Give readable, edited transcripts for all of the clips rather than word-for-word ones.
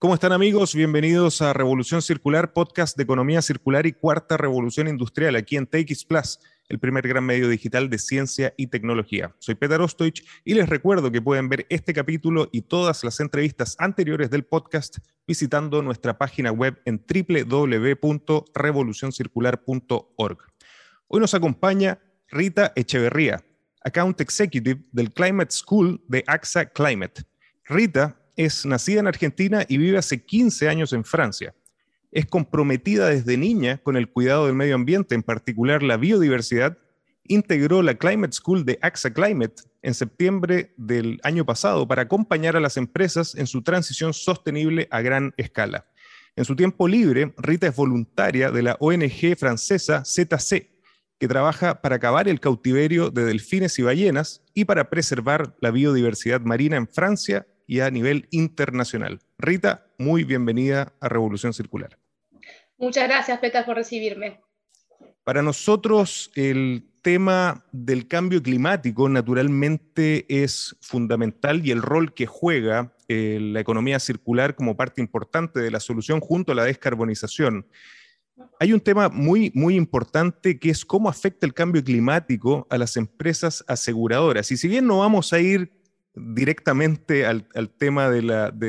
¿Cómo están, amigos? Bienvenidos a Revolución Circular, podcast de economía circular y cuarta revolución industrial, aquí en TechEx Plus, el primer gran medio digital de ciencia y tecnología. Soy Peter Ostoich y les recuerdo que pueden ver este capítulo y todas las entrevistas anteriores del podcast visitando nuestra página web en www.revolucioncircular.org. Hoy nos acompaña Rita Echeverría, Account Executive del Climate School de AXA Climate. Rita es nacida en Argentina y vive hace 15 años en Francia. Es comprometida desde niña con el cuidado del medio ambiente, en particular la biodiversidad. Integró la Climate School de AXA Climate en septiembre del año pasado para acompañar a las empresas en su transición sostenible a gran escala. En su tiempo libre, Rita es voluntaria de la ONG francesa ZC, que trabaja para acabar el cautiverio de delfines y ballenas y para preservar la biodiversidad marina en Francia y a nivel internacional. Rita, muy bienvenida a Revolución Circular. Muchas gracias, Peter, por recibirme. Para nosotros, el tema del cambio climático naturalmente es fundamental, y el rol que juega la economía circular como parte importante de la solución junto a la descarbonización. Hay un tema muy importante, que es cómo afecta el cambio climático a las empresas aseguradoras. Y si bien no vamos a ir directamente al tema de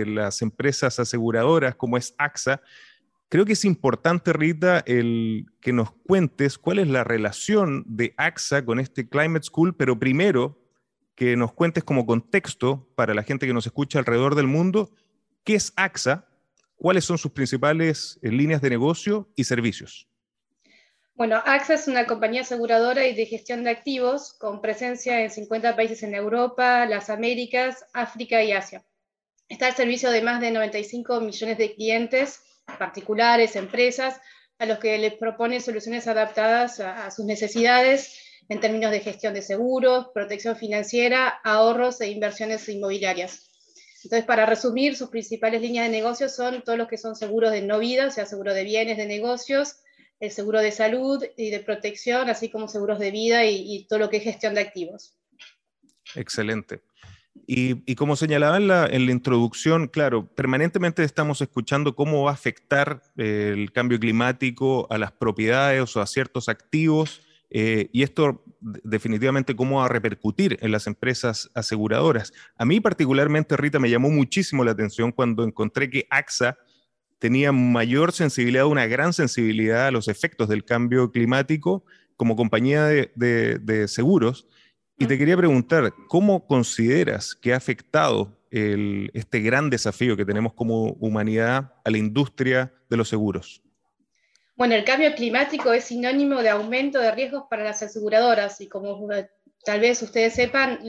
las empresas aseguradoras, como es AXA, creo que es importante, Rita, que nos cuentes cuál es la relación de AXA con este Climate School, pero primero que nos cuentes, como contexto para la gente que nos escucha alrededor del mundo, qué es AXA, ¿cuáles son sus principales líneas de negocio y servicios? Bueno, AXA es una compañía aseguradora y de gestión de activos con presencia en 50 países en Europa, las Américas, África y Asia. Está al servicio de más de 95 millones de clientes, particulares, empresas, a los que les propone soluciones adaptadas a sus necesidades en términos de gestión de seguros, protección financiera, ahorros e inversiones inmobiliarias. Entonces, para resumir, sus principales líneas de negocio son todos los que son seguros de no vida, o sea, seguro de bienes, de negocios, el seguro de salud y de protección, así como seguros de vida y todo lo que es gestión de activos. Excelente. Y como señalaba en la introducción, claro, permanentemente estamos escuchando cómo va a afectar el cambio climático a las propiedades o a ciertos activos, y esto definitivamente cómo va a repercutir en las empresas aseguradoras. A mí particularmente, Rita, me llamó muchísimo la atención cuando encontré que AXA tenía mayor sensibilidad, una gran sensibilidad a los efectos del cambio climático como compañía de seguros. Y te quería preguntar, ¿cómo consideras que ha afectado este gran desafío que tenemos como humanidad a la industria de los seguros? Bueno, el cambio climático es sinónimo de aumento de riesgos para las aseguradoras, y como tal vez ustedes sepan,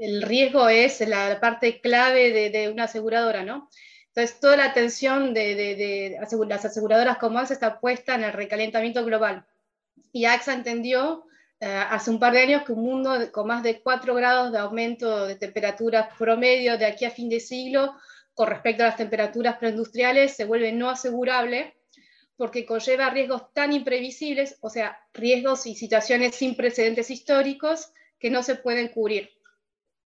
el riesgo es la parte clave de una aseguradora, ¿no? Entonces, toda la atención de las aseguradoras como AXA está puesta en el recalentamiento global. Y AXA entendió hace un par de años que un mundo con más de 4 grados de aumento de temperaturas promedio de aquí a fin de siglo, con respecto a las temperaturas preindustriales, se vuelve no asegurable, porque conlleva riesgos tan imprevisibles, o sea, riesgos y situaciones sin precedentes históricos que no se pueden cubrir.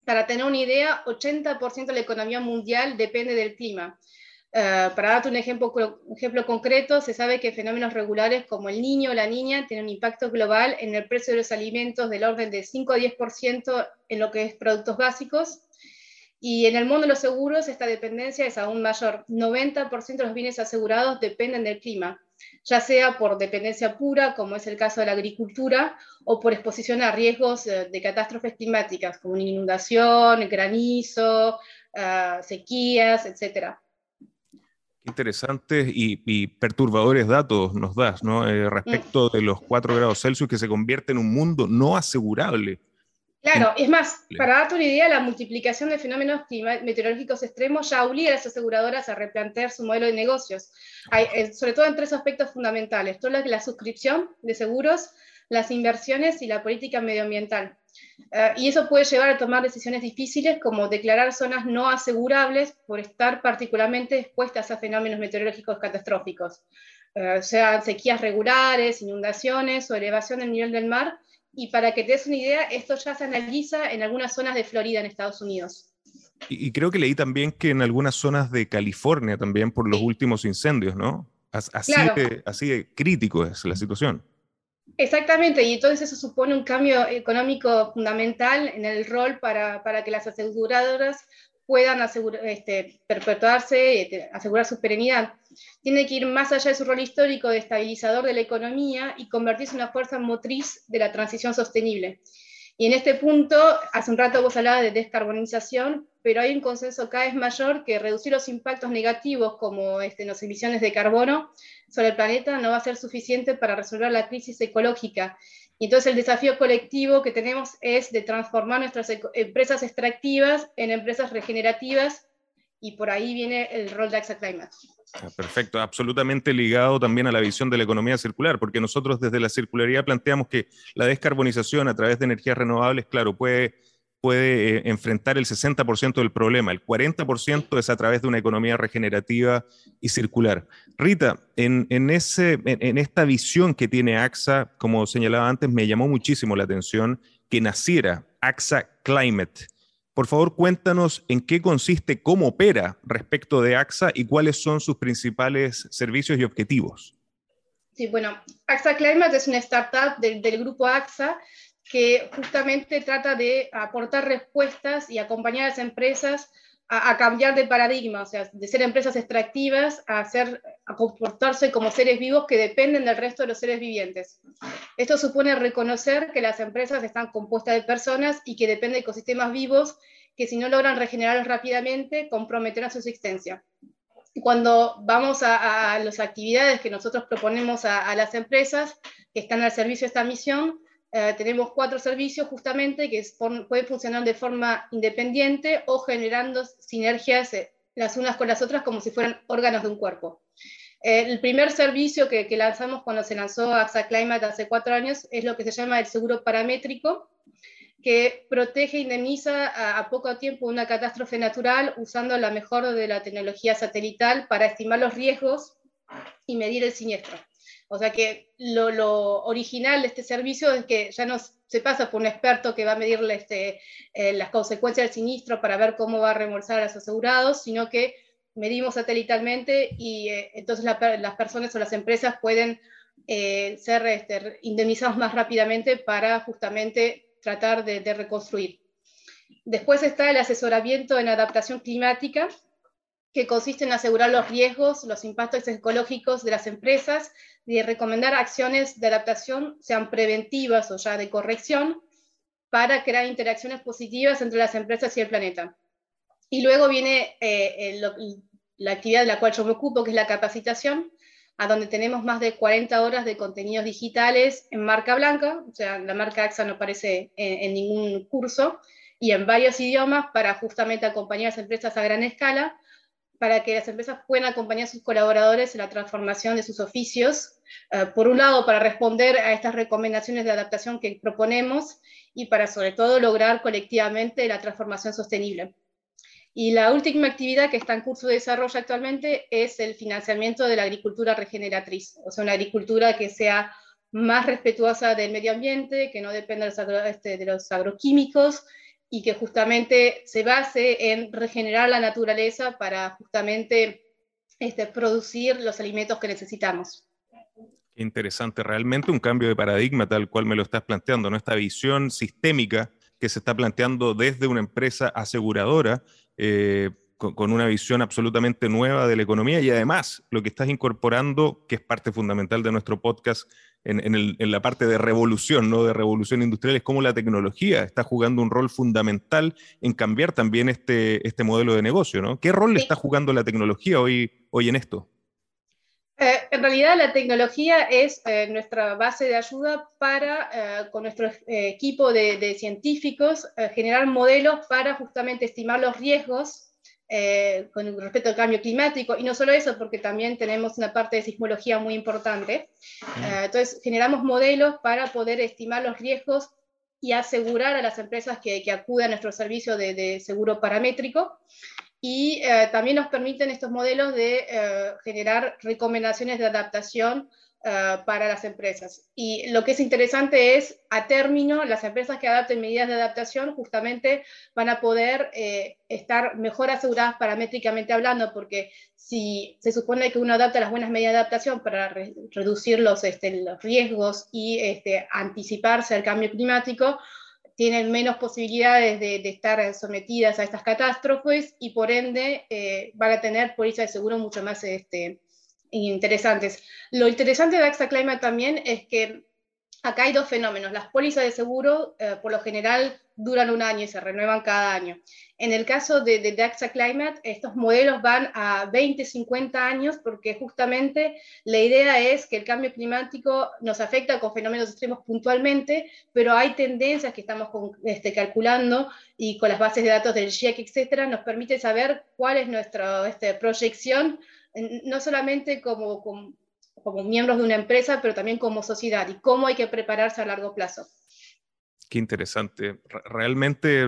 Para tener una idea, 80% de la economía mundial depende del clima. Para darte un ejemplo concreto, se sabe que fenómenos regulares como el niño o la niña tienen un impacto global en el precio de los alimentos del orden de 5 a 10% en lo que es productos básicos. Y en el mundo de los seguros esta dependencia es aún mayor. 90% de los bienes asegurados dependen del clima, ya sea por dependencia pura, como es el caso de la agricultura, o por exposición a riesgos de catástrofes climáticas, como inundación, granizo, sequías, etc. Interesantes y perturbadores datos nos das, ¿no? Respecto de los 4 grados Celsius, que se convierte en un mundo no asegurable. Claro, es más, para darte una idea, la multiplicación de fenómenos meteorológicos extremos ya obliga a las aseguradoras a replantear su modelo de negocios, sobre todo en 3 aspectos fundamentales: todo lo que es la suscripción de seguros, las inversiones y la política medioambiental. Y eso puede llevar a tomar decisiones difíciles, como declarar zonas no asegurables por estar particularmente expuestas a fenómenos meteorológicos catastróficos, sean sequías regulares, inundaciones o elevación del nivel del mar. Y para que te des una idea, esto ya se analiza en algunas zonas de Florida, en Estados Unidos. Y creo que leí también que en algunas zonas de California también por los últimos incendios, ¿no? Así, claro. Así de crítico es la situación. Exactamente, y entonces eso supone un cambio económico fundamental en el rol para que las aseguradoras puedan perpetuarse, asegurar su perenidad. Tiene que ir más allá de su rol histórico de estabilizador de la economía y convertirse en una fuerza motriz de la transición sostenible. Y en este punto, hace un rato vos hablabas de descarbonización, pero hay un consenso cada vez mayor que reducir los impactos negativos como las emisiones de carbono sobre el planeta no va a ser suficiente para resolver la crisis ecológica. Y entonces el desafío colectivo que tenemos es de transformar nuestras empresas extractivas en empresas regenerativas, y por ahí viene el rol de AXA Climate. Perfecto, absolutamente ligado también a la visión de la economía circular, porque nosotros desde la circularidad planteamos que la descarbonización a través de energías renovables, claro, puede enfrentar el 60% del problema, el 40% es a través de una economía regenerativa y circular. Rita, en esta visión que tiene AXA, como señalaba antes, me llamó muchísimo la atención que naciera AXA Climate. Por favor, cuéntanos en qué consiste, cómo opera respecto de AXA y cuáles son sus principales servicios y objetivos. Sí, bueno, AXA Climate es una startup del grupo AXA que justamente trata de aportar respuestas y acompañar a las empresas a cambiar de paradigma, o sea, de ser empresas extractivas a comportarse como seres vivos que dependen del resto de los seres vivientes. Esto supone reconocer que las empresas están compuestas de personas y que dependen de ecosistemas vivos que si no logran regenerarlos rápidamente, comprometerán su existencia. Cuando vamos a las actividades que nosotros proponemos a las empresas que están al servicio de esta misión, tenemos 4 servicios justamente que pueden funcionar de forma independiente o generando sinergias las unas con las otras como si fueran órganos de un cuerpo. El primer servicio que lanzamos cuando se lanzó AXA Climate hace 4 años es lo que se llama el seguro paramétrico, que protege e indemniza a poco tiempo una catástrofe natural usando la mejor de la tecnología satelital para estimar los riesgos y medir el siniestro. O sea que lo original de este servicio es que ya no se pasa por un experto que va a medir las consecuencias del siniestro para ver cómo va a reembolsar a los asegurados, sino que medimos satelitalmente y entonces las personas o las empresas pueden ser indemnizadas más rápidamente para justamente tratar de reconstruir. Después está el asesoramiento en adaptación climática, que consiste en asegurar los riesgos, los impactos ecológicos de las empresas y de recomendar acciones de adaptación, sean preventivas o ya de corrección, para crear interacciones positivas entre las empresas y el planeta. Y luego viene la actividad de la cual yo me ocupo, que es la capacitación, a donde tenemos más de 40 horas de contenidos digitales en marca blanca, o sea, la marca AXA no aparece en ningún curso, y en varios idiomas para justamente acompañar a las empresas a gran escala, para que las empresas puedan acompañar a sus colaboradores en la transformación de sus oficios, por un lado para responder a estas recomendaciones de adaptación que proponemos y para sobre todo lograr colectivamente la transformación sostenible. Y la última actividad que está en curso de desarrollo actualmente es el financiamiento de la agricultura regeneratriz, o sea, una agricultura que sea más respetuosa del medio ambiente, que no dependa de los agroquímicos, y que justamente se base en regenerar la naturaleza para justamente producir los alimentos que necesitamos. Interesante, realmente un cambio de paradigma tal cual me lo estás planteando, ¿no? Esta visión sistémica que se está planteando desde una empresa aseguradora, con una visión absolutamente nueva de la economía y además lo que estás incorporando, que es parte fundamental de nuestro podcast en la parte de revolución, ¿no? De revolución industrial, es cómo la tecnología está jugando un rol fundamental en cambiar también este modelo de negocio, ¿no? ¿Qué rol está jugando la tecnología hoy en esto? En realidad la tecnología es nuestra base de ayuda para, con nuestro equipo de científicos, generar modelos para justamente estimar los riesgos con respecto al cambio climático, y no solo eso, porque también tenemos una parte de sismología muy importante. Entonces generamos modelos para poder estimar los riesgos y asegurar a las empresas que acudan a nuestro servicio de seguro paramétrico, y también nos permiten estos modelos de generar recomendaciones de adaptación para las empresas. Y lo que es interesante es, a término, las empresas que adapten medidas de adaptación justamente van a poder estar mejor aseguradas paramétricamente hablando, porque si se supone que uno adapta las buenas medidas de adaptación para reducir los riesgos y anticiparse al cambio climático, tienen menos posibilidades de estar sometidas a estas catástrofes y por ende van a tener pólizas de seguro mucho más interesantes. Lo interesante de AXA Climate también es que acá hay dos fenómenos. Las pólizas de seguro por lo general duran un año y se renuevan cada año. En el caso de AXA Climate, estos modelos van a 20, 50 años porque justamente la idea es que el cambio climático nos afecta con fenómenos extremos puntualmente, pero hay tendencias que estamos calculando y con las bases de datos del GIEC, etcétera, nos permite saber cuál es nuestra proyección, no solamente como miembros de una empresa, pero también como sociedad, y cómo hay que prepararse a largo plazo. Qué interesante. Realmente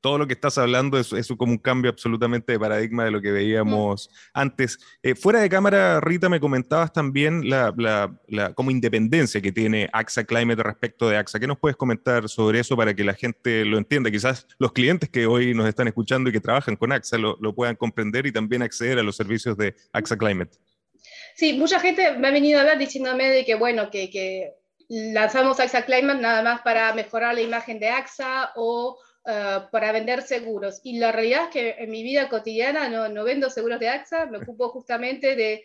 todo lo que estás hablando es como un cambio absolutamente de paradigma de lo que veíamos antes. Fuera de cámara, Rita, me comentabas también la como independencia que tiene AXA Climate respecto de AXA. ¿Qué nos puedes comentar sobre eso para que la gente lo entienda? Quizás los clientes que hoy nos están escuchando y que trabajan con AXA lo puedan comprender y también acceder a los servicios de AXA Climate. Sí, mucha gente me ha venido a ver diciéndome de que, bueno, que lanzamos AXA Climate nada más para mejorar la imagen de AXA o para vender seguros. Y la realidad es que en mi vida cotidiana no vendo seguros de AXA, me ocupo justamente de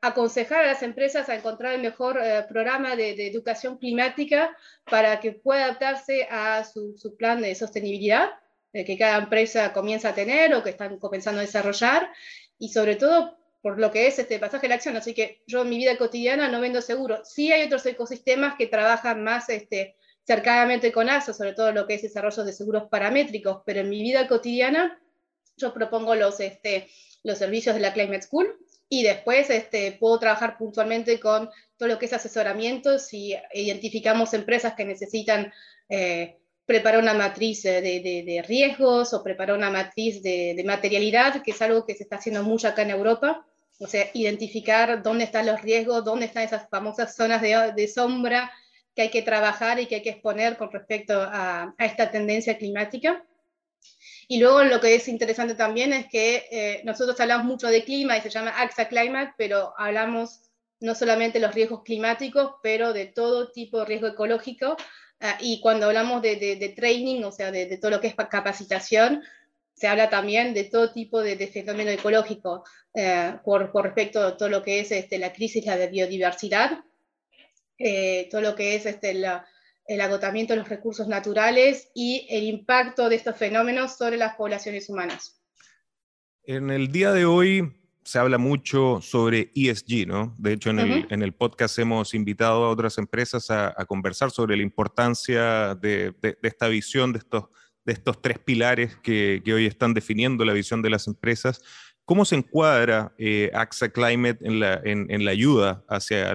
aconsejar a las empresas a encontrar el mejor programa de educación climática para que pueda adaptarse a su plan de sostenibilidad que cada empresa comienza a tener o que están comenzando a desarrollar, y sobre todo por lo que es este pasaje a la acción. Así que yo en mi vida cotidiana no vendo seguro. Sí hay otros ecosistemas que trabajan más cercanamente con AXA, sobre todo lo que es desarrollo de seguros paramétricos, pero en mi vida cotidiana yo propongo los servicios de la Climate School, y después puedo trabajar puntualmente con todo lo que es asesoramiento, si identificamos empresas que necesitan preparar una matriz de riesgos o preparar una matriz de materialidad, que es algo que se está haciendo mucho acá en Europa. O sea, identificar dónde están los riesgos, dónde están esas famosas zonas de sombra que hay que trabajar y que hay que exponer con respecto a esta tendencia climática. Y luego lo que es interesante también es que nosotros hablamos mucho de clima y se llama AXA Climate, pero hablamos no solamente de los riesgos climáticos, pero de todo tipo de riesgo ecológico. Y cuando hablamos de training, o sea, de todo lo que es capacitación, se habla también de todo tipo de fenómeno ecológico por respecto a todo lo que es la crisis de biodiversidad, todo lo que es el agotamiento de los recursos naturales y el impacto de estos fenómenos sobre las poblaciones humanas. En el día de hoy se habla mucho sobre ESG, ¿no? De hecho, en el podcast hemos invitado a otras empresas a conversar sobre la importancia de esta visión, de estos tres pilares que hoy están definiendo la visión de las empresas. ¿Cómo se encuadra AXA Climate en la ayuda hacia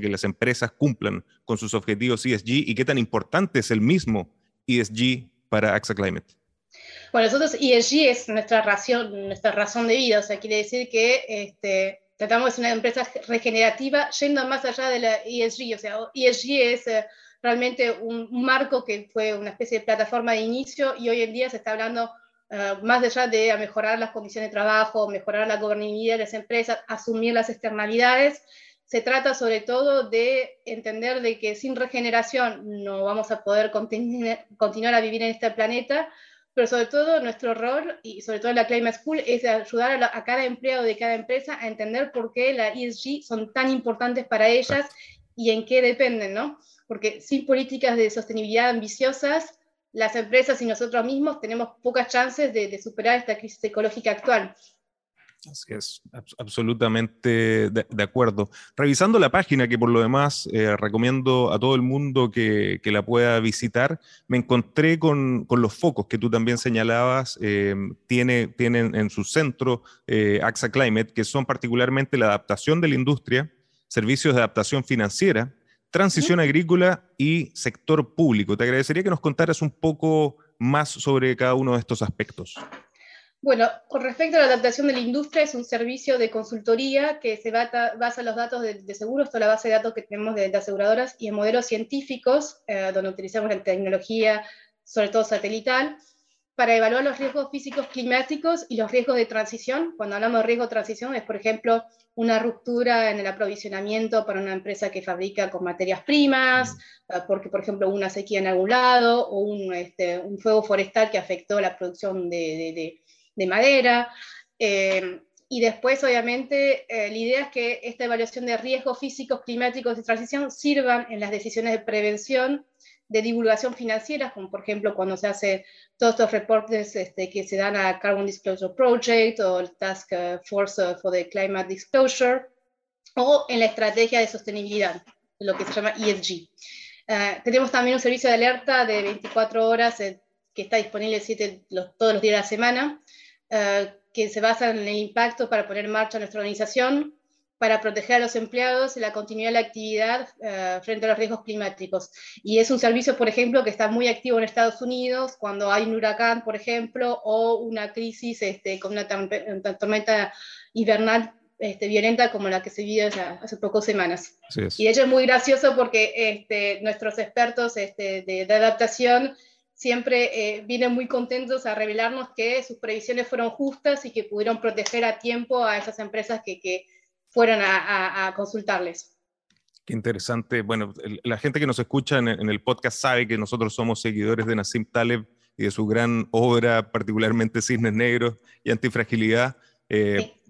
que las empresas cumplan con sus objetivos ESG, y qué tan importante es el mismo ESG para AXA Climate? Bueno, nosotros ESG es nuestra razón de vida, o sea, quiere decir que tratamos de ser una empresa regenerativa yendo más allá de la ESG, o sea, ESG es realmente un marco que fue una especie de plataforma de inicio, y hoy en día se está hablando más allá de mejorar las condiciones de trabajo, mejorar la gobernabilidad de las empresas, asumir las externalidades. Se trata sobre todo de entender de que sin regeneración no vamos a poder continuar a vivir en este planeta, pero sobre todo nuestro rol, y sobre todo en la Climate School, es ayudar a cada empleado de cada empresa a entender por qué la ESG son tan importantes para ellas y en qué dependen, ¿no? Porque sin políticas de sostenibilidad ambiciosas, las empresas y nosotros mismos tenemos pocas chances de superar esta crisis ecológica actual. Así es, absolutamente de acuerdo. Revisando la página, que por lo demás recomiendo a todo el mundo que la pueda visitar, me encontré con los focos que tú también señalabas, tienen en su centro AXA Climate, que son particularmente la adaptación de la industria, servicios de adaptación financiera, transición agrícola y sector público. Te agradecería que nos contaras un poco más sobre cada uno de estos aspectos. Bueno, con respecto a la adaptación de la industria, es un servicio de consultoría que se basa en los datos de seguros, toda la base de datos que tenemos de aseguradoras, y en modelos científicos, donde utilizamos la tecnología, sobre todo satelital, para evaluar los riesgos físicos climáticos y los riesgos de transición. Cuando hablamos de riesgo de transición, es, por ejemplo, una ruptura en el aprovisionamiento para una empresa que fabrica con materias primas, porque, por ejemplo, una sequía en algún lado, o un fuego forestal que afectó la producción de madera, y después obviamente la idea es que esta evaluación de riesgos físicos, climáticos y transición sirvan en las decisiones de prevención, de divulgación financiera, como por ejemplo cuando se hacen todos estos reportes que se dan a Carbon Disclosure Project o el Task Force for the Climate Disclosure, o en la estrategia de sostenibilidad, lo que se llama ESG. Tenemos también un servicio de alerta de 24 horas que está disponible todos los días de la semana, que se basa en el impacto para poner en marcha nuestra organización, para proteger a los empleados y la continuidad de la actividad frente a los riesgos climáticos. Y es un servicio, por ejemplo, que está muy activo en Estados Unidos, cuando hay un huracán, por ejemplo, o una crisis con una tormenta invernal violenta como la que se vivió hace pocas semanas. Y de hecho es muy gracioso porque nuestros expertos de adaptación siempre vienen muy contentos a revelarnos que sus previsiones fueron justas y que pudieron proteger a tiempo a esas empresas que fueron a consultarles. Qué interesante. Bueno, la gente que nos escucha en el podcast sabe que nosotros somos seguidores de Nassim Taleb y de su gran obra, particularmente Cisnes Negros y Antifragilidad,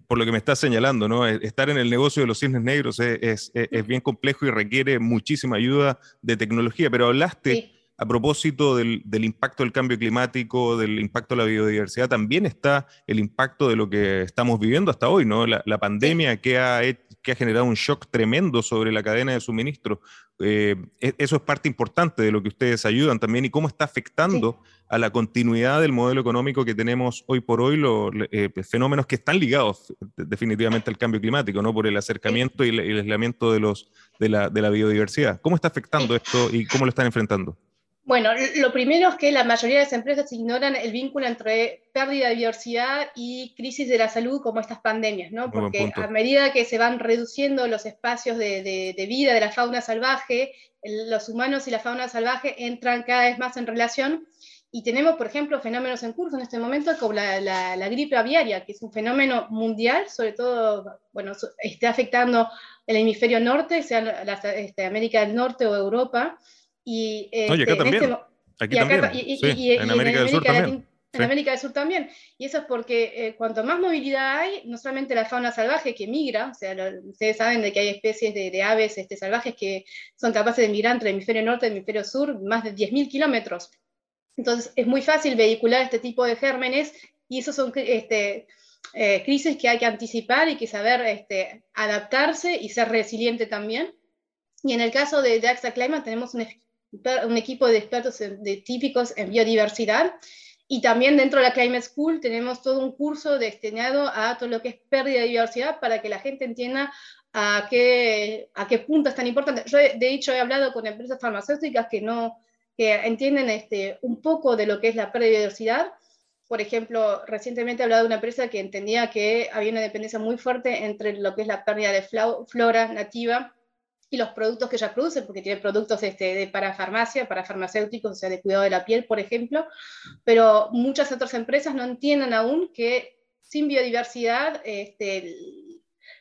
por lo que me estás señalando, ¿no? Estar en el negocio de los cisnes negros es bien complejo y requiere muchísima ayuda de tecnología, pero hablaste... Sí. A propósito del impacto del cambio climático, del impacto de la biodiversidad, también está el impacto de lo que estamos viviendo hasta hoy, ¿no? La pandemia que ha generado un shock tremendo sobre la cadena de suministro. Eso es parte importante de lo que ustedes ayudan también, y cómo está afectando a la continuidad del modelo económico que tenemos hoy por hoy, fenómenos que están ligados definitivamente al cambio climático, ¿no? Por el acercamiento y el aislamiento de la biodiversidad. ¿Cómo está afectando esto y cómo lo están enfrentando? Bueno, lo primero es que la mayoría de las empresas ignoran el vínculo entre pérdida de biodiversidad y crisis de la salud como estas pandemias, ¿no? Porque a medida que se van reduciendo los espacios de vida de la fauna salvaje, los humanos y la fauna salvaje entran cada vez más en relación, y tenemos, por ejemplo, fenómenos en curso en este momento como la gripe aviaria, que es un fenómeno mundial, sobre todo, bueno, está afectando el hemisferio norte, sea América del Norte o Europa. Y, no, y acá también, aquí también, en América del Sur también. En América del Sur también, y eso es porque cuanto más movilidad hay, no solamente la fauna salvaje que migra, o sea, ustedes saben de que hay especies de aves salvajes que son capaces de migrar entre el hemisferio norte y el hemisferio sur, más de 10.000 kilómetros, entonces es muy fácil vehicular este tipo de gérmenes, y esos son crisis que hay que anticipar y que saber adaptarse y ser resiliente también, y en el caso de AXA Climate tenemos un equipo de expertos típicos en biodiversidad, y también dentro de la Climate School tenemos todo un curso destinado a todo lo que es pérdida de biodiversidad para que la gente entienda a qué punto es tan importante. Yo, de hecho, he hablado con empresas farmacéuticas que entienden un poco de lo que es la pérdida de biodiversidad. Por ejemplo, recientemente he hablado de una empresa que entendía que había una dependencia muy fuerte entre lo que es la pérdida de flora nativa y los productos que ya producen, porque tiene productos para farmacéuticos, o sea, de cuidado de la piel, por ejemplo, pero muchas otras empresas no entienden aún que sin biodiversidad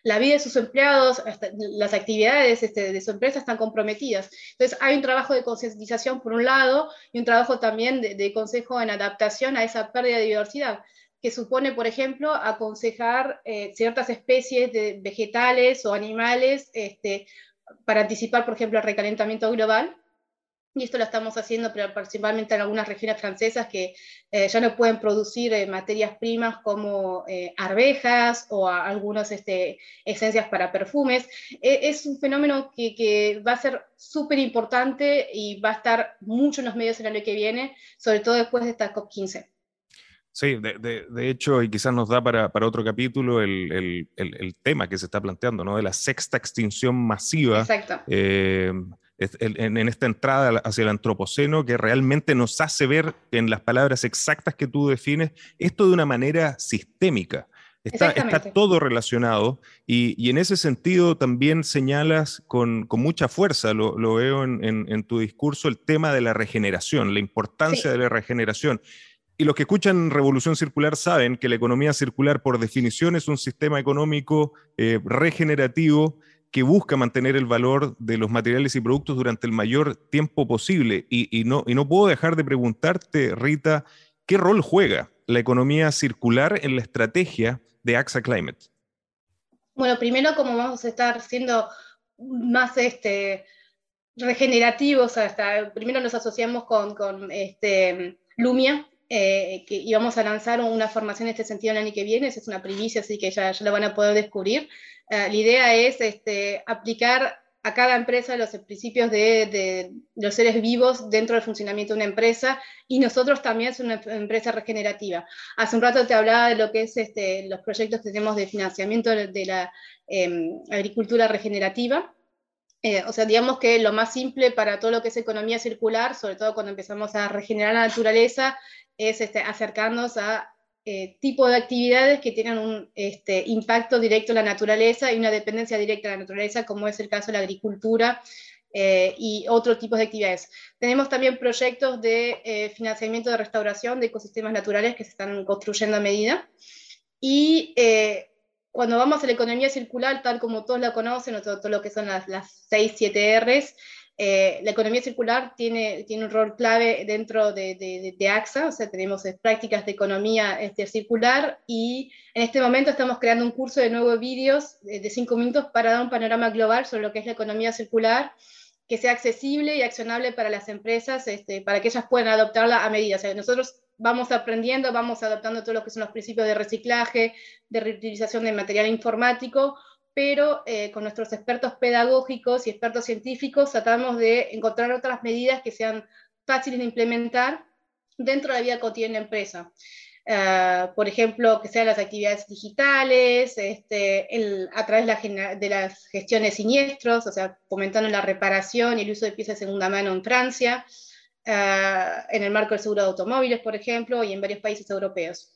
la vida de sus empleados, las actividades de su empresa están comprometidas. Entonces hay un trabajo de concientización por un lado, y un trabajo también de consejo en adaptación a esa pérdida de biodiversidad, que supone, por ejemplo, aconsejar ciertas especies de vegetales o animales para anticipar, por ejemplo, el recalentamiento global, y esto lo estamos haciendo principalmente en algunas regiones francesas que ya no pueden producir materias primas como arvejas o algunas esencias para perfumes. Es un fenómeno que va a ser súper importante y va a estar mucho en los medios el año que viene, sobre todo después de esta COP15. Sí, de hecho, y quizás nos da para otro capítulo el tema que se está planteando, ¿no? De la sexta extinción masiva. Exacto. en esta entrada hacia el antropoceno, que realmente nos hace ver en las palabras exactas que tú defines esto de una manera sistémica. Está todo relacionado, y en ese sentido también señalas con mucha fuerza, lo veo en tu discurso, el tema de la regeneración, la importancia de la regeneración. Y los que escuchan Revolución Circular saben que la economía circular, por definición, es un sistema económico regenerativo que busca mantener el valor de los materiales y productos durante el mayor tiempo posible. Y no puedo dejar de preguntarte, Rita, ¿qué rol juega la economía circular en la estrategia de AXA Climate? Bueno, primero, como vamos a estar siendo más regenerativos, primero nos asociamos con Lumia, y vamos a lanzar una formación en este sentido el año que viene. Esa es una primicia, así que ya lo van a poder descubrir. La idea es aplicar a cada empresa los principios de los seres vivos dentro del funcionamiento de una empresa, y nosotros también somos una empresa regenerativa. Hace un rato te hablaba de lo que es los proyectos que tenemos de financiamiento de la agricultura regenerativa. O sea, digamos que lo más simple para todo lo que es economía circular, sobre todo cuando empezamos a regenerar la naturaleza, es acercarnos a tipo de actividades que tengan un impacto directo en la naturaleza y una dependencia directa de la naturaleza, como es el caso de la agricultura y otro tipo de actividades. Tenemos también proyectos de financiamiento de restauración de ecosistemas naturales que se están construyendo a medida, y cuando vamos a la economía circular, tal como todos la conocen, todo lo que son las 6-7 Rs, la economía circular tiene un rol clave dentro de AXA. O sea, tenemos prácticas de economía circular, y en este momento estamos creando un curso de 9 vídeos de 5 minutos para dar un panorama global sobre lo que es la economía circular, que sea accesible y accionable para las empresas, para que ellas puedan adoptarla a medida. O sea, nosotros vamos aprendiendo, vamos adoptando todo lo que son los principios de reciclaje, de reutilización de material informático, pero con nuestros expertos pedagógicos y expertos científicos tratamos de encontrar otras medidas que sean fáciles de implementar dentro de la vida cotidiana de la empresa. Por ejemplo, que sean las actividades digitales, a través de las gestiones de siniestros, o sea, fomentando la reparación y el uso de piezas de segunda mano en Francia, en el marco del seguro de automóviles, por ejemplo, y en varios países europeos.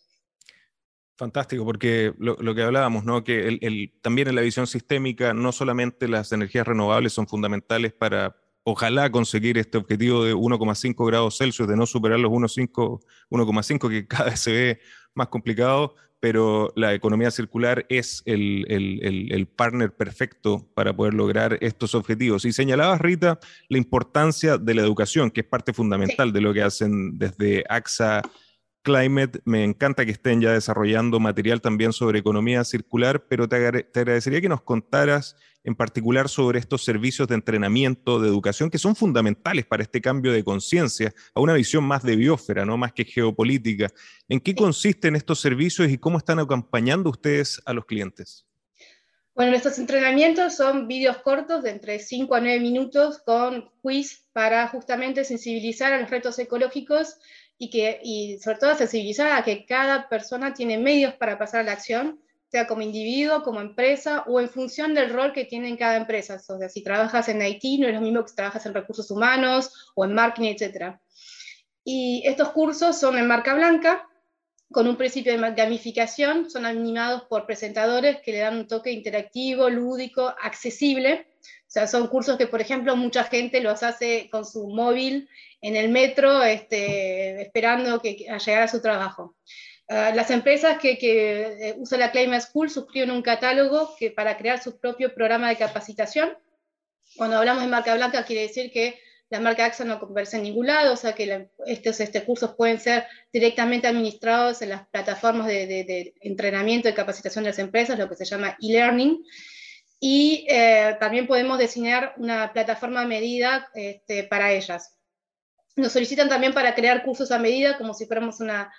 Fantástico, porque lo que hablábamos, ¿no? Que también en la visión sistémica, no solamente las energías renovables son fundamentales para, ojalá, conseguir este objetivo de 1,5 grados Celsius, de no superar los 1,5, que cada vez se ve más complicado, pero la economía circular es el partner perfecto para poder lograr estos objetivos. Y señalabas, Rita, la importancia de la educación, que es parte fundamental de lo que hacen desde AXA Climate. Me encanta que estén ya desarrollando material también sobre economía circular, pero te agradecería que nos contaras en particular sobre estos servicios de entrenamiento, de educación, que son fundamentales para este cambio de conciencia a una visión más de biosfera, ¿no? Más que geopolítica. ¿En qué consisten estos servicios y cómo están acompañando ustedes a los clientes? Bueno, nuestros entrenamientos son vídeos cortos de entre 5 a 9 minutos con quiz para justamente sensibilizar a los retos ecológicos y sobre todo sensibilizar a que cada persona tiene medios para pasar a la acción, sea como individuo, como empresa, o en función del rol que tiene en cada empresa. O sea, si trabajas en IT, no es lo mismo que si trabajas en recursos humanos, o en marketing, etc. Y estos cursos son en marca blanca, con un principio de gamificación, son animados por presentadores que le dan un toque interactivo, lúdico, accesible. O sea, son cursos que, por ejemplo, mucha gente los hace con su móvil en el metro, esperando a llegar a su trabajo. Las empresas que usan la Climate School suscriben un catálogo para crear su propio programa de capacitación. Cuando hablamos de marca blanca, quiere decir que la marca AXA no aparece en ningún lado, o sea que estos cursos pueden ser directamente administrados en las plataformas de entrenamiento y capacitación de las empresas, lo que se llama e-learning. Y también podemos diseñar una plataforma a medida para ellas. Nos solicitan también para crear cursos a medida, como si fuéramos una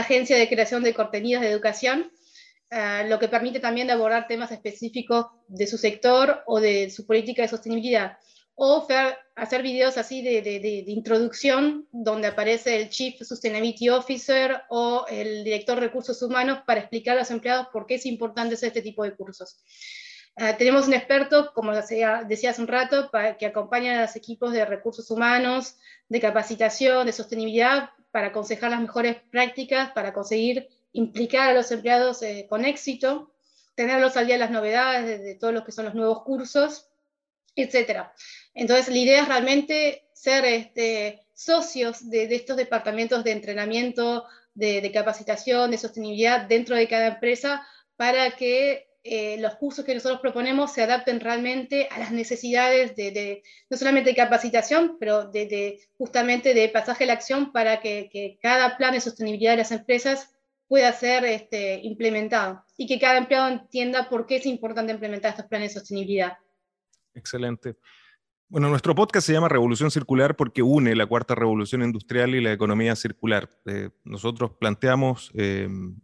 agencia de creación de contenidos de educación, lo que permite también de abordar temas específicos de su sector o de su política de sostenibilidad. O hacer videos así de introducción, donde aparece el Chief Sustainability Officer o el Director de Recursos Humanos para explicar a los empleados por qué es importante hacer este tipo de cursos. Tenemos un experto, como decía hace un rato, que acompaña a los equipos de recursos humanos, de capacitación, de sostenibilidad, para aconsejar las mejores prácticas, para conseguir implicar a los empleados con éxito, tenerlos al día de las novedades, de todos los que son los nuevos cursos, etc. Entonces la idea es realmente ser socios de estos departamentos de entrenamiento, de capacitación, de sostenibilidad dentro de cada empresa, para que los cursos que nosotros proponemos se adapten realmente a las necesidades de no solamente de capacitación, pero justamente de pasaje a la acción, para que cada plan de sostenibilidad de las empresas pueda ser implementado, y que cada empleado entienda por qué es importante implementar estos planes de sostenibilidad. Excelente. Bueno, nuestro podcast se llama Revolución Circular porque une la cuarta revolución industrial y la economía circular. Nosotros planteamos,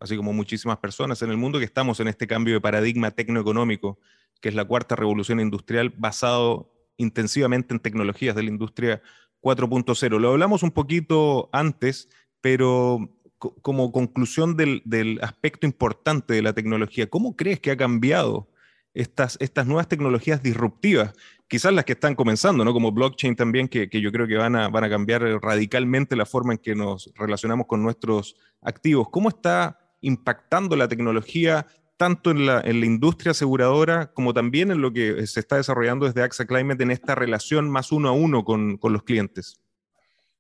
así como muchísimas personas en el mundo, que estamos en este cambio de paradigma tecnoeconómico, que es la cuarta revolución industrial, basado intensivamente en tecnologías de la industria 4.0. Lo hablamos un poquito antes, pero como conclusión del aspecto importante de la tecnología, ¿cómo crees que ha cambiado estas nuevas tecnologías disruptivas, quizás las que están comenzando, ¿no? Como blockchain también, que yo creo que van a cambiar radicalmente la forma en que nos relacionamos con nuestros activos? ¿Cómo está impactando la tecnología tanto en la industria aseguradora como también en lo que se está desarrollando desde AXA Climate en esta relación más uno a uno con los clientes?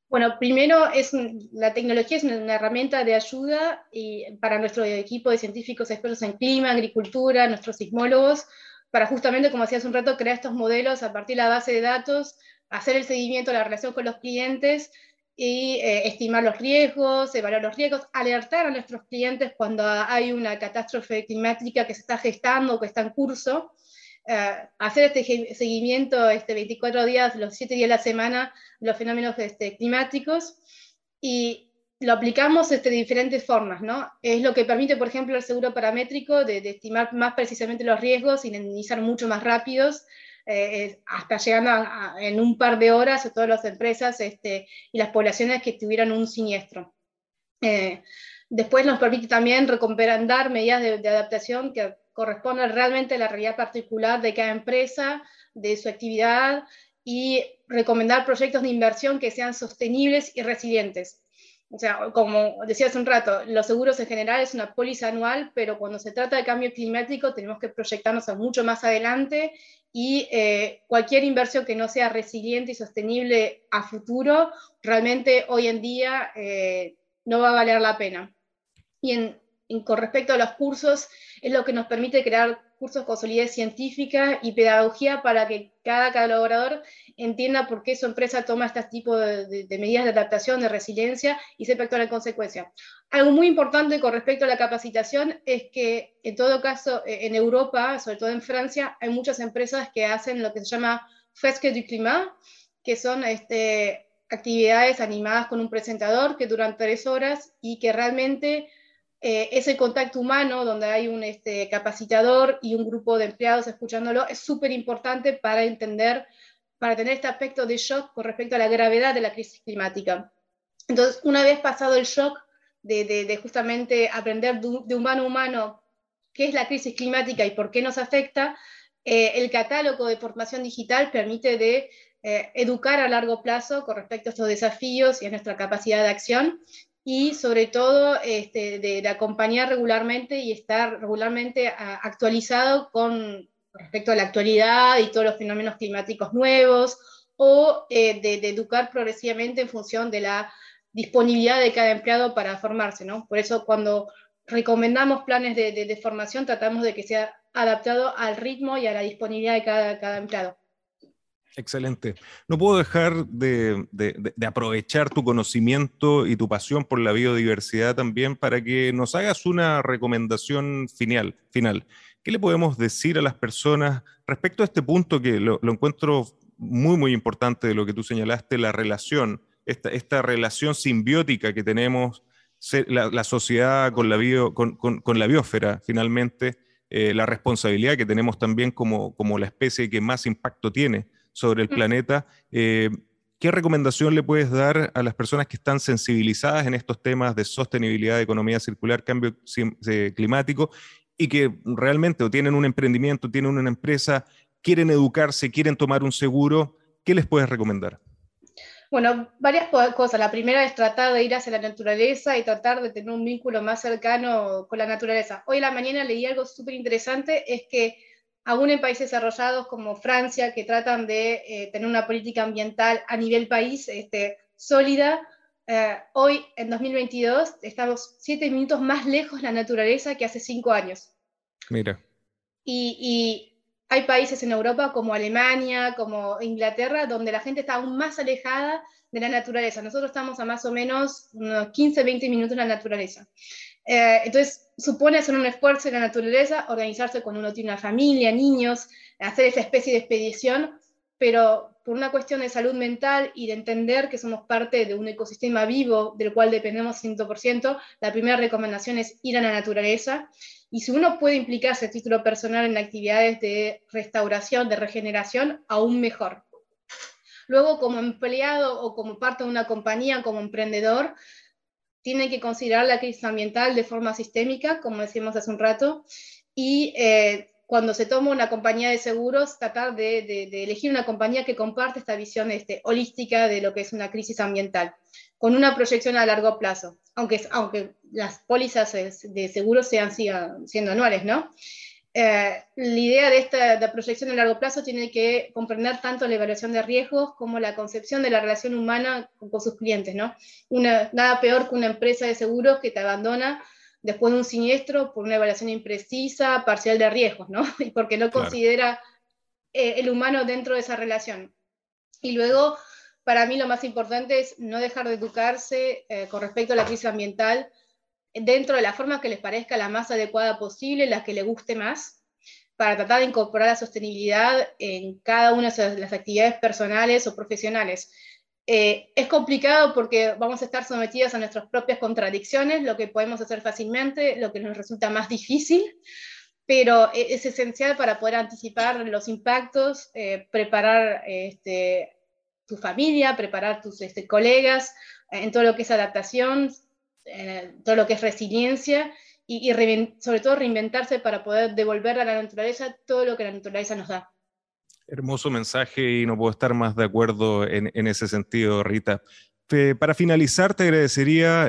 Bueno, primero, la tecnología es una herramienta de ayuda para nuestro equipo de científicos expertos en clima, agricultura, nuestros sismólogos, para justamente, como decía hace un rato, crear estos modelos a partir de la base de datos, hacer el seguimiento de la relación con los clientes y estimar los riesgos, evaluar los riesgos, alertar a nuestros clientes cuando hay una catástrofe climática que se está gestando o que está en curso. Hacer este seguimiento 24 días, los 7 días de la semana, los fenómenos climáticos, y lo aplicamos de diferentes formas, ¿no? Es lo que permite, por ejemplo, el seguro paramétrico de estimar más precisamente los riesgos y indemnizar mucho más rápidos, hasta llegando en un par de horas a todas las empresas y las poblaciones que tuvieran un siniestro. Después nos permite también recomendar medidas de adaptación que corresponde realmente a la realidad particular de cada empresa, de su actividad, y recomendar proyectos de inversión que sean sostenibles y resilientes. O sea, como decía hace un rato, los seguros en general es una póliza anual, pero cuando se trata de cambio climático tenemos que proyectarnos mucho más adelante, y cualquier inversión que no sea resiliente y sostenible a futuro, realmente hoy en día no va a valer la pena. Y con respecto a los cursos, es lo que nos permite crear cursos con solidez científica y pedagogía para que cada colaborador entienda por qué su empresa toma este tipo de medidas de adaptación, de resiliencia, y sepa actuar en consecuencia. Algo muy importante con respecto a la capacitación es que, en todo caso, en Europa, sobre todo en Francia, hay muchas empresas que hacen lo que se llama Fresques du Climat, que son actividades animadas con un presentador que duran 3 horas y que realmente ese contacto humano, donde hay un capacitador y un grupo de empleados escuchándolo, es súper importante para entender, para tener este aspecto de shock con respecto a la gravedad de la crisis climática. Entonces, una vez pasado el shock de justamente aprender de humano a humano qué es la crisis climática y por qué nos afecta, el catálogo de formación digital permite educar a largo plazo con respecto a estos desafíos y a nuestra capacidad de acción, y sobre todo de acompañar regularmente y estar regularmente actualizado con respecto a la actualidad y todos los fenómenos climáticos nuevos, o de educar progresivamente en función de la disponibilidad de cada empleado para formarse, ¿no? Por eso cuando recomendamos planes de formación tratamos de que sea adaptado al ritmo y a la disponibilidad de cada empleado. Excelente. No puedo dejar de aprovechar tu conocimiento y tu pasión por la biodiversidad también para que nos hagas una recomendación final. ¿Qué le podemos decir a las personas respecto a este punto que lo encuentro muy, muy importante de lo que tú señalaste, la relación, esta relación simbiótica que tenemos, la sociedad con la biosfera finalmente, la responsabilidad que tenemos también como la especie que más impacto tiene sobre el planeta? ¿Qué recomendación le puedes dar a las personas que están sensibilizadas en estos temas de sostenibilidad, de economía circular, cambio climático, y que realmente o tienen un emprendimiento, tienen una empresa, quieren educarse, quieren tomar un seguro, ¿qué les puedes recomendar? Bueno, varias cosas. La primera es tratar de ir hacia la naturaleza y tratar de tener un vínculo más cercano con la naturaleza. Hoy en la mañana leí algo súper interesante, es que aún en países desarrollados como Francia, que tratan de tener una política ambiental a nivel país sólida, hoy en 2022 estamos 7 minutos más lejos de la naturaleza que hace 5 años. Mira. Y hay países en Europa como Alemania, como Inglaterra, donde la gente está aún más alejada de la naturaleza. Nosotros estamos a más o menos unos 15, 20 minutos de la naturaleza. Entonces, supone hacer un esfuerzo en la naturaleza, organizarse cuando uno tiene una familia, niños, hacer esa especie de expedición, pero por una cuestión de salud mental y de entender que somos parte de un ecosistema vivo del cual dependemos 100%, la primera recomendación es ir a la naturaleza. Y si uno puede implicarse a título personal en actividades de restauración, de regeneración, aún mejor. Luego, como empleado o como parte de una compañía, como emprendedor, tiene que considerar la crisis ambiental de forma sistémica, como decíamos hace un rato, y cuando se toma una compañía de seguros, tratar de elegir una compañía que comparte esta visión holística de lo que es una crisis ambiental, con una proyección a largo plazo, aunque las pólizas de seguros sigan siendo anuales, ¿no? La idea de esta proyección a largo plazo tiene que comprender tanto la evaluación de riesgos como la concepción de la relación humana con sus clientes, ¿no? Nada peor que una empresa de seguros que te abandona después de un siniestro por una evaluación imprecisa, parcial de riesgos, ¿no? Y porque no considera el humano dentro de esa relación. Y luego, para mí lo más importante es no dejar de educarse con respecto a la crisis ambiental dentro de la forma que les parezca la más adecuada posible, la que les guste más, para tratar de incorporar la sostenibilidad en cada una de las actividades personales o profesionales. Es complicado porque vamos a estar sometidos a nuestras propias contradicciones, lo que podemos hacer fácilmente, lo que nos resulta más difícil, pero es esencial para poder anticipar los impactos, preparar tu familia, preparar tus colegas en todo lo que es adaptación, todo lo que es resiliencia y sobre todo reinventarse para poder devolver a la naturaleza todo lo que la naturaleza nos da. Hermoso mensaje y no puedo estar más de acuerdo en ese sentido, Rita. Para finalizar, te agradecería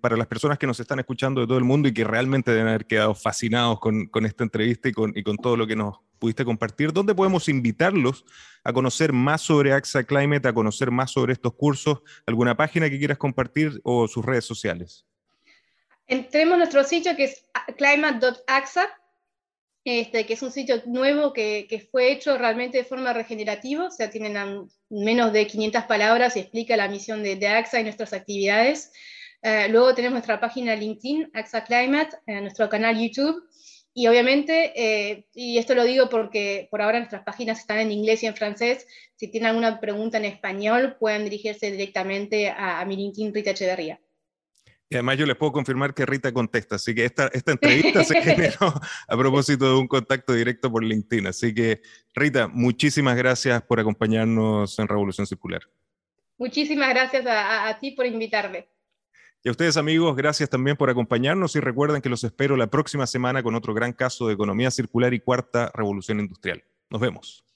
para las personas que nos están escuchando de todo el mundo y que realmente deben haber quedado fascinados con esta entrevista y con todo lo que nos pudiste compartir, ¿dónde podemos invitarlos a conocer más sobre AXA Climate, a conocer más sobre estos cursos? ¿Alguna página que quieras compartir o sus redes sociales? Entremos a nuestro sitio que es climate.axa, que es un sitio nuevo que fue hecho realmente de forma regenerativa, o sea, tienen menos de 500 palabras y explica la misión de AXA y nuestras actividades. Luego tenemos nuestra página LinkedIn, AXA Climate, nuestro canal YouTube. Y obviamente, y esto lo digo porque por ahora nuestras páginas están en inglés y en francés, si tienen alguna pregunta en español pueden dirigirse directamente a mi LinkedIn Rita Echeverría. Y además yo les puedo confirmar que Rita contesta, así que esta entrevista se generó a propósito de un contacto directo por LinkedIn. Así que Rita, muchísimas gracias por acompañarnos en Revolución Circular. Muchísimas gracias a ti por invitarme. Y a ustedes, amigos, gracias también por acompañarnos y recuerden que los espero la próxima semana con otro gran caso de economía circular y cuarta revolución industrial. Nos vemos.